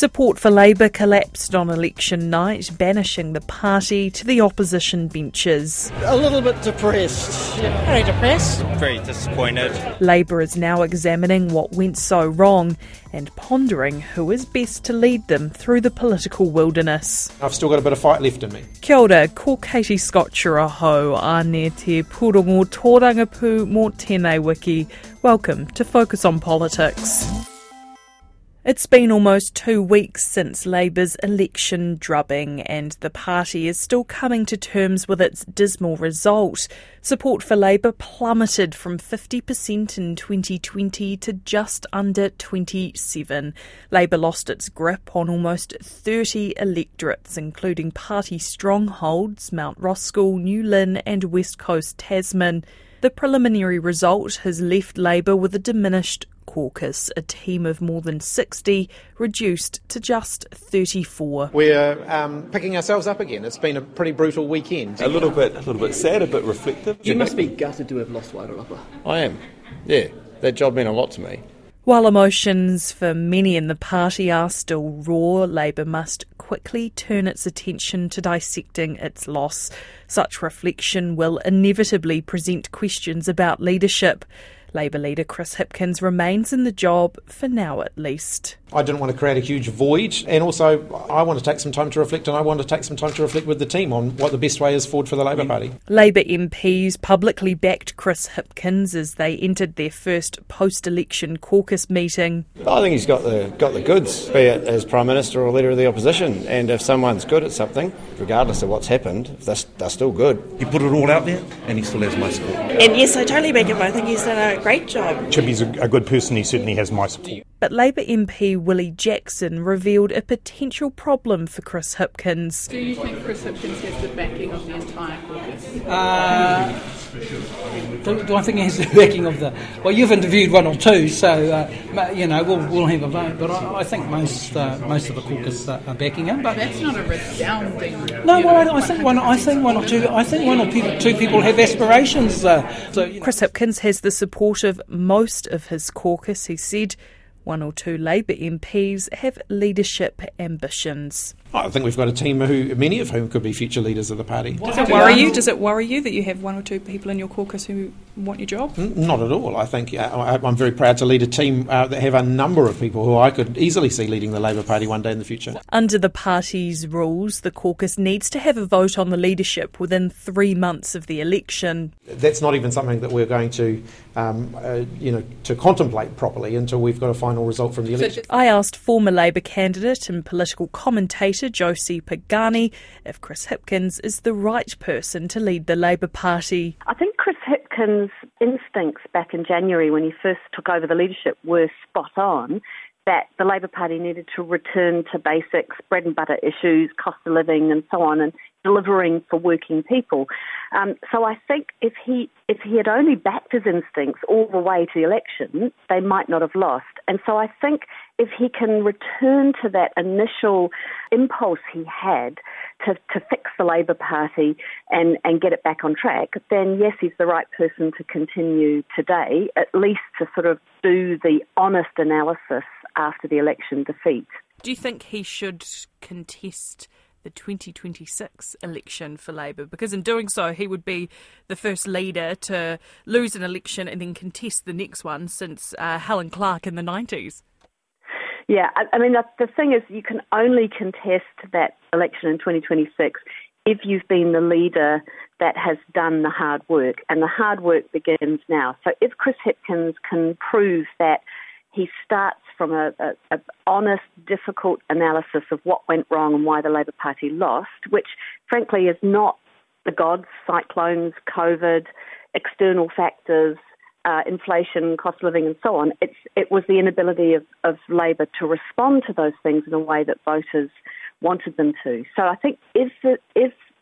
Support for Labour collapsed on election night, banishing the party to the opposition benches. A little bit depressed. Yeah. Very depressed. Very disappointed. Labour is now examining what went so wrong and pondering who is best to lead them through the political wilderness. I've still got a bit of fight left in me. Kia ora, ko Katie Scotcher ahau, ane te purongo tōrangapu mō tēnei wiki. Welcome to Focus on Politics. It's been almost 2 weeks since Labour's election drubbing, and the party is still coming to terms with its dismal result. Support for Labour plummeted from 50% in 2020 to just under 27%. Labour lost its grip on almost 30 electorates, including party strongholds Mount Roskill, New Lynn and West Coast Tasman. The preliminary result has left Labour with a diminished caucus, a team of more than 60 reduced to just 34. We're picking ourselves up again. It's been a pretty brutal weekend. A little bit sad, a bit reflective. You must be gutted to have lost Wairarapa. I am, yeah. That job meant a lot to me. While emotions for many in the party are still raw, Labour must quickly turn its attention to dissecting its loss. Such reflection will inevitably present questions about leadership. Labour leader Chris Hipkins remains in the job, for now at least. I didn't want to create a huge void, and also I want to take some time to reflect, and I want to take some time to reflect with the team on what the best way is forward for the Labour Party. Labour MPs publicly backed Chris Hipkins as they entered their first post-election caucus meeting. I think he's got the goods, be it as Prime Minister or Leader of the Opposition, and if someone's good at something, regardless of what's happened, they're still good. He put it all out there, and he still has my support. And yes, I totally back him. I think he's done a great job. Chippy's a good person, he certainly has my support. But Labour MP Willie Jackson revealed a potential problem for Chris Hipkins. Do you think Chris Hipkins has the backing of the entire caucus? Do I think he has the backing of the... Well, you've interviewed one or two, so, we'll have a vote. But I think most of the caucus are backing him. But that's not a resounding... No, well, I think one or two people have aspirations. Chris Hipkins has the support of most of his caucus, he said. One or two Labour MPs have leadership ambitions. I think we've got a team who, many of whom, could be future leaders of the party. Does it worry you that you have one or two people in your caucus who want your job? Not at all. I think I'm very proud to lead a team that have a number of people who I could easily see leading the Labour Party one day in the future. Under the party's rules, the caucus needs to have a vote on the leadership within 3 months of the election. That's not even something that we're going to, to contemplate properly until we've got a final result from the election. I asked former Labour candidate and political commentator Josie Pagani if Chris Hipkins is the right person to lead the Labour Party. I think Chris Hipkins' instincts back in January when he first took over the leadership were spot on, that the Labour Party needed to return to basics, bread and butter issues, cost of living and so on, and delivering for working people. So I think if he had only backed his instincts all the way to the election, they might not have lost. And so I think if he can return to that initial impulse he had to fix the Labour Party and get it back on track, then yes, he's the right person to continue today, at least to sort of do the honest analysis after the election defeat. Do you think he should contest the 2026 election for Labour? Because in doing so, he would be the first leader to lose an election and then contest the next one since Helen Clark in the 90s. Yeah, I mean, the thing is, you can only contest that election in 2026 if you've been the leader that has done the hard work, and the hard work begins now. So if Chris Hipkins can prove that he starts from an honest, difficult analysis of what went wrong and why the Labour Party lost, which frankly is not the gods, cyclones, COVID, external factors, inflation, cost of living and so on. It was the inability of Labour to respond to those things in a way that voters wanted them to. So I think if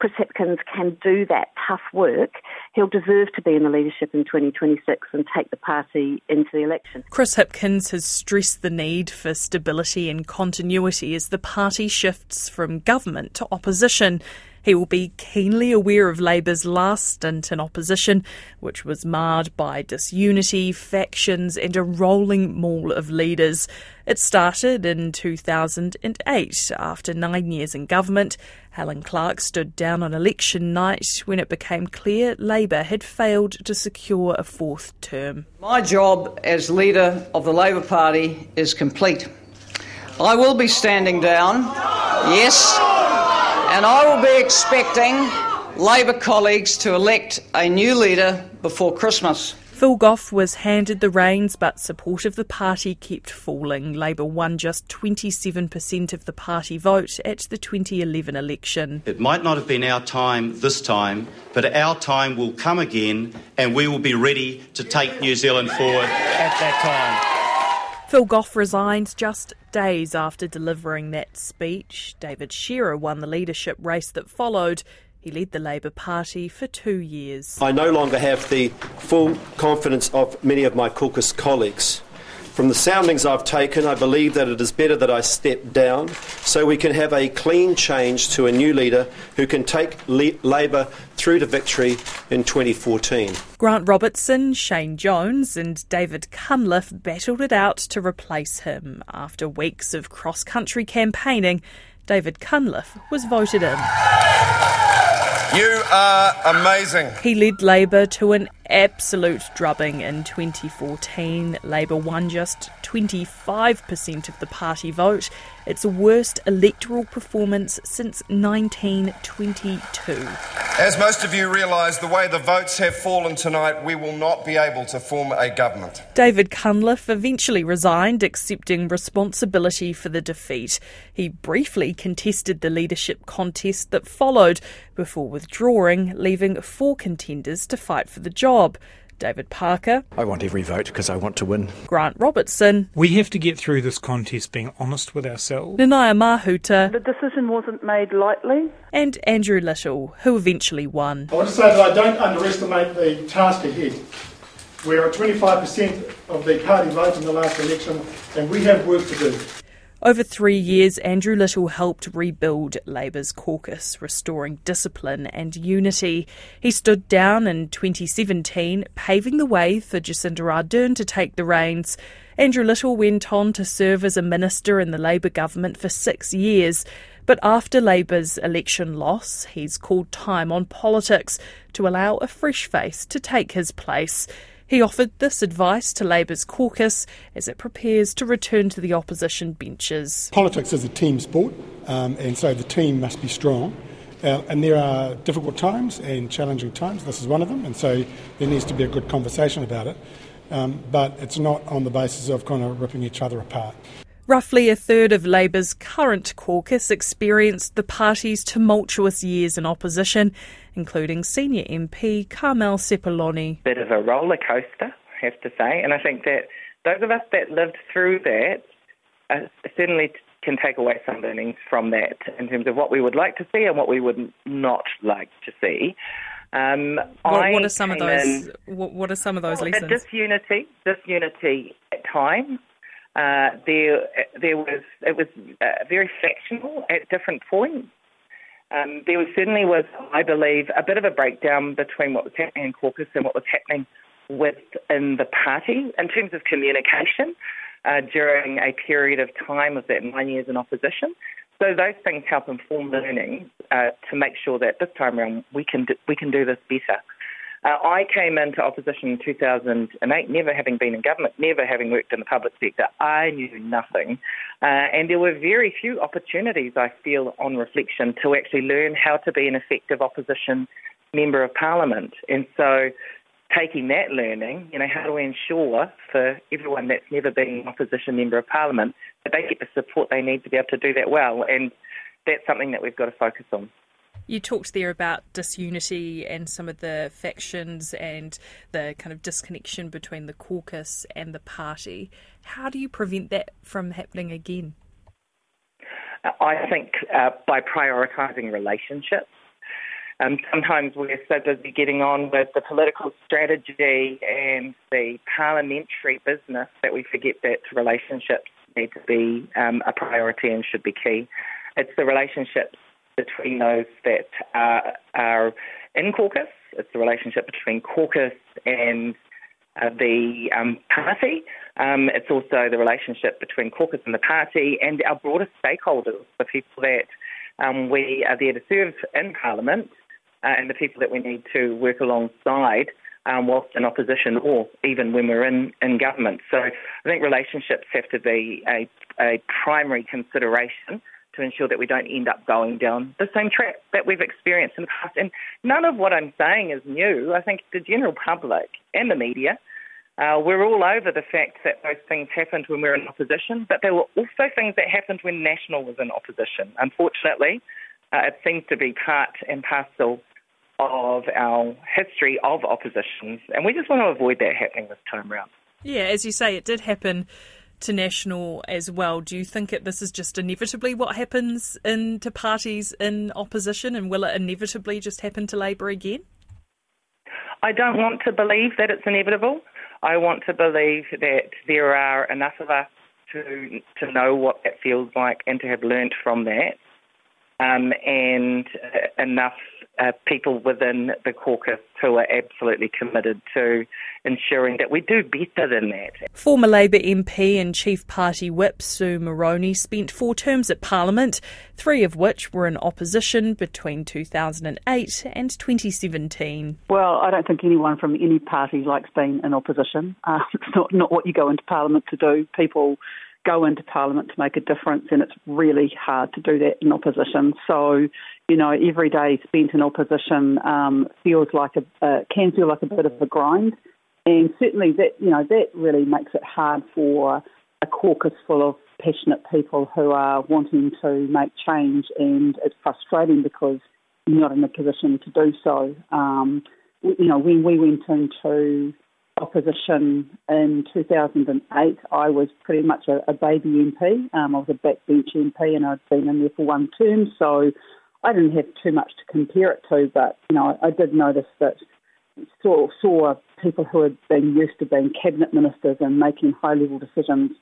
Chris Hipkins can do that tough work, he'll deserve to be in the leadership in 2026 and take the party into the election. Chris Hipkins has stressed the need for stability and continuity as the party shifts from government to opposition. He will be keenly aware of Labour's last stint in opposition, which was marred by disunity, factions and a rolling maul of leaders. It started in 2008. After 9 years in government, Helen Clark stood down on election night when it became clear Labour had failed to secure a fourth term. My job as leader of the Labour Party is complete. I will be standing down, yes, and I will be expecting Labour colleagues to elect a new leader before Christmas. Phil Goff was handed the reins, but support of the party kept falling. Labour won just 27% of the party vote at the 2011 election. It might not have been our time this time, but our time will come again, and we will be ready to take New Zealand forward at that time. Phil Goff resigned just days after delivering that speech. David Shearer won the leadership race that followed. He led the Labour Party for 2 years. I no longer have the full confidence of many of my caucus colleagues. From the soundings I've taken, I believe that it is better that I step down so we can have a clean change to a new leader who can take Labour through to victory in 2014. Grant Robertson, Shane Jones and David Cunliffe battled it out to replace him. After weeks of cross-country campaigning, David Cunliffe was voted in. You are amazing. He led Labour to an absolute drubbing in 2014. Labour won just 25% of the party vote. Its worst electoral performance since 1922. As most of you realise, the way the votes have fallen tonight, we will not be able to form a government. David Cunliffe eventually resigned, accepting responsibility for the defeat. He briefly contested the leadership contest that followed before withdrawing, leaving four contenders to fight for the job. David Parker. I want every vote because I want to win. Grant Robertson. We have to get through this contest being honest with ourselves. Nanaia Mahuta. The decision wasn't made lightly. And Andrew Little, who eventually won. I want to say that I don't underestimate the task ahead. We are at 25% of the party vote in the last election and we have work to do. Over 3 years, Andrew Little helped rebuild Labour's caucus, restoring discipline and unity. He stood down in 2017, paving the way for Jacinda Ardern to take the reins. Andrew Little went on to serve as a minister in the Labour government for 6 years. But after Labour's election loss, he's called time on politics to allow a fresh face to take his place. He offered this advice to Labour's caucus as it prepares to return to the opposition benches. Politics is a team sport, and so the team must be strong. And there are difficult times and challenging times. This is one of them, and so there needs to be a good conversation about it. But it's not on the basis of kind of ripping each other apart. Roughly a third of Labour's current caucus experienced the party's tumultuous years in opposition, including senior MP Carmel Sipoloni. Bit of a roller coaster, I have to say, and I think that those of us that lived through that certainly can take away some learnings from that in terms of what we would like to see and what we would not like to see. What are some of those lessons? Disunity at times. It was very factional at different points. There certainly was, I believe, a bit of a breakdown between what was happening in caucus and what was happening within the party in terms of communication during a period of time of that 9 years in opposition. So those things help inform learning to make sure that this time around we can do this better. I came into opposition in 2008, never having been in government, never having worked in the public sector. I knew nothing. And there were very few opportunities, I feel, on reflection, to actually learn how to be an effective opposition member of parliament. And so taking that learning, how do we ensure for everyone that's never been an opposition member of parliament that they get the support they need to be able to do that well? And that's something that we've got to focus on. You talked there about disunity and some of the factions and the kind of disconnection between the caucus and the party. How do you prevent that from happening again? I think by prioritising relationships. Sometimes we're so busy getting on with the political strategy and the parliamentary business that we forget that relationships need to be a priority and should be key. It's the relationships between those that are in caucus. It's the relationship between caucus and the party. It's also the relationship between caucus and the party and our broader stakeholders, the people that we are there to serve in Parliament and the people that we need to work alongside whilst in opposition or even when we're in government. So I think relationships have to be a primary consideration to ensure that we don't end up going down the same track that we've experienced in the past. And none of what I'm saying is new. I think the general public and the media, we're all over the fact that those things happened when we were in opposition, but there were also things that happened when National was in opposition. Unfortunately, it seems to be part and parcel of our history of oppositions, and we just want to avoid that happening this time round. Yeah, as you say, it did happen to National as well. Do you think that this is just inevitably what happens to parties in opposition, and will it inevitably just happen to Labour again? I don't want to believe that it's inevitable. I want to believe that there are enough of us to know what that feels like and to have learnt from that, and enough people within the caucus who are absolutely committed to ensuring that we do better than that. Former Labour MP and Chief Party Whip Sue Moroney spent 4 terms at Parliament, 3 of which were in opposition between 2008 and 2017. Well, I don't think anyone from any party likes being in opposition. It's not what you go into Parliament to do. People go into Parliament to make a difference, and it's really hard to do that in opposition. So, you know, every day spent in opposition can feel like a bit of a grind, and certainly that really makes it hard for a caucus full of passionate people who are wanting to make change, and it's frustrating because you're not in a position to do so. You know, when we went into opposition in 2008, I was pretty much a baby MP. I was a backbench MP and I'd been in there for 1 term, so I didn't have too much to compare it to, but you know, I did notice that saw people who had been used to being cabinet ministers and making high-level decisions,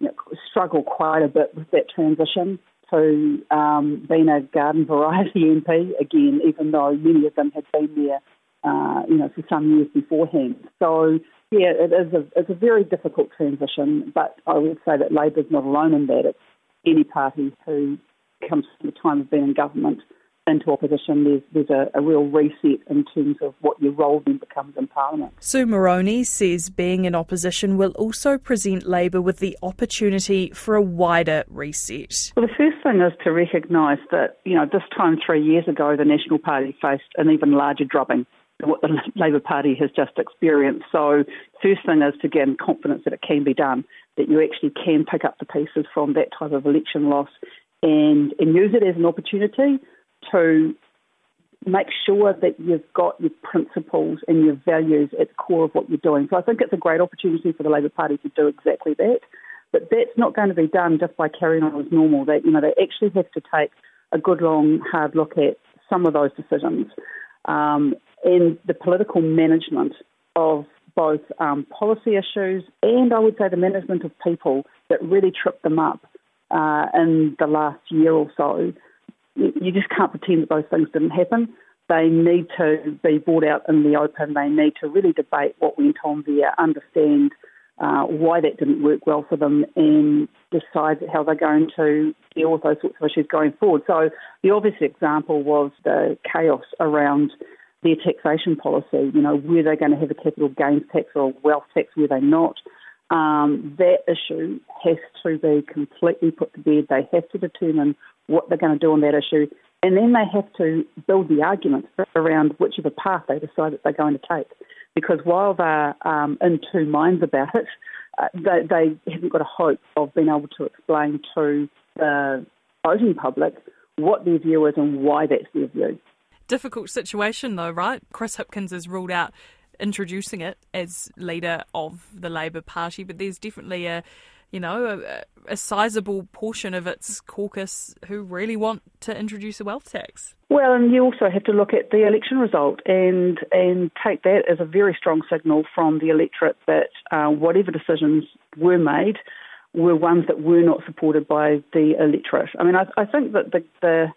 you know, struggle quite a bit with that transition to being a garden variety MP again, even though many of them had been there for some years beforehand. So, yeah, it's a very difficult transition, but I would say that Labour's not alone in that. It's any party who comes from the time of being in government into opposition, there's a real reset in terms of what your role then becomes in Parliament. Sue Moroney says being in opposition will also present Labour with the opportunity for a wider reset. Well, the first thing is to recognise that, you know, this time 3 years ago, the National Party faced an even larger drubbing than what the Labour Party has just experienced. So first thing is to gain confidence that it can be done, that you actually can pick up the pieces from that type of election loss and use it as an opportunity to make sure that you've got your principles and your values at the core of what you're doing. So I think it's a great opportunity for the Labour Party to do exactly that. But that's not going to be done just by carrying on as normal. They actually have to take a good, long, hard look at some of those decisions. And the political management of both policy issues and, I would say, the management of people that really tripped them up in the last year or so. You just can't pretend that those things didn't happen. They need to be brought out in the open. They need to really debate what went on there, understand why that didn't work well for them, and decide how they're going to deal with those sorts of issues going forward. So the obvious example was the chaos around their taxation policy. You know, were they going to have a capital gains tax or a wealth tax? Were they not? That issue has to be completely put to bed. They have to determine what they're going to do on that issue, and then they have to build the arguments around whichever path they decide that they're going to take. Because while they're in two minds about it, they haven't got a hope of being able to explain to the voting public what their view is and why that's their view. Difficult situation though, right? Chris Hipkins has ruled out introducing it as leader of the Labour Party, but there's definitely a sizable portion of its caucus who really want to introduce a wealth tax. Well, and you also have to look at the election result and take that as a very strong signal from the electorate that whatever decisions were made were ones that were not supported by the electorate. I mean, I think that the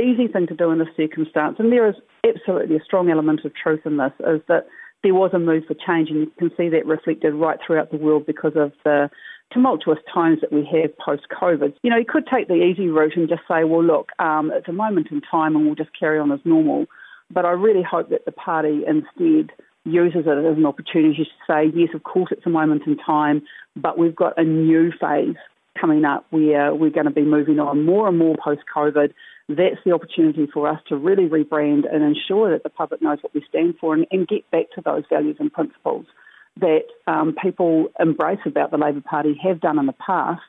easy thing to do in this circumstance, and there is absolutely a strong element of truth in this, is that there was a move for change, and you can see that reflected right throughout the world because of the tumultuous times that we have post-COVID. You know, you could take the easy route and just say, well, look, it's a moment in time and we'll just carry on as normal. But I really hope that the party instead uses it as an opportunity to say, yes, of course, it's a moment in time, but we've got a new phase coming up where we're going to be moving on more and more post-COVID. That's the opportunity for us to really rebrand and ensure that the public knows what we stand for and get back to those values and principles that people embrace about the Labour Party, have done in the past,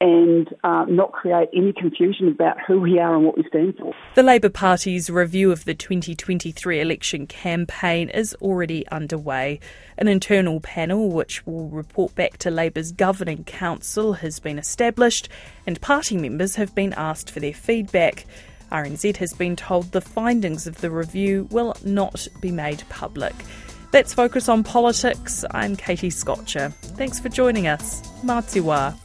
and not create any confusion about who we are and what we stand for. The Labour Party's review of the 2023 election campaign is already underway. An internal panel which will report back to Labour's governing council has been established, and party members have been asked for their feedback. RNZ has been told the findings of the review will not be made public. That's Focus on Politics. I'm Katie Scotcher. Thanks for joining us. Mā te wā.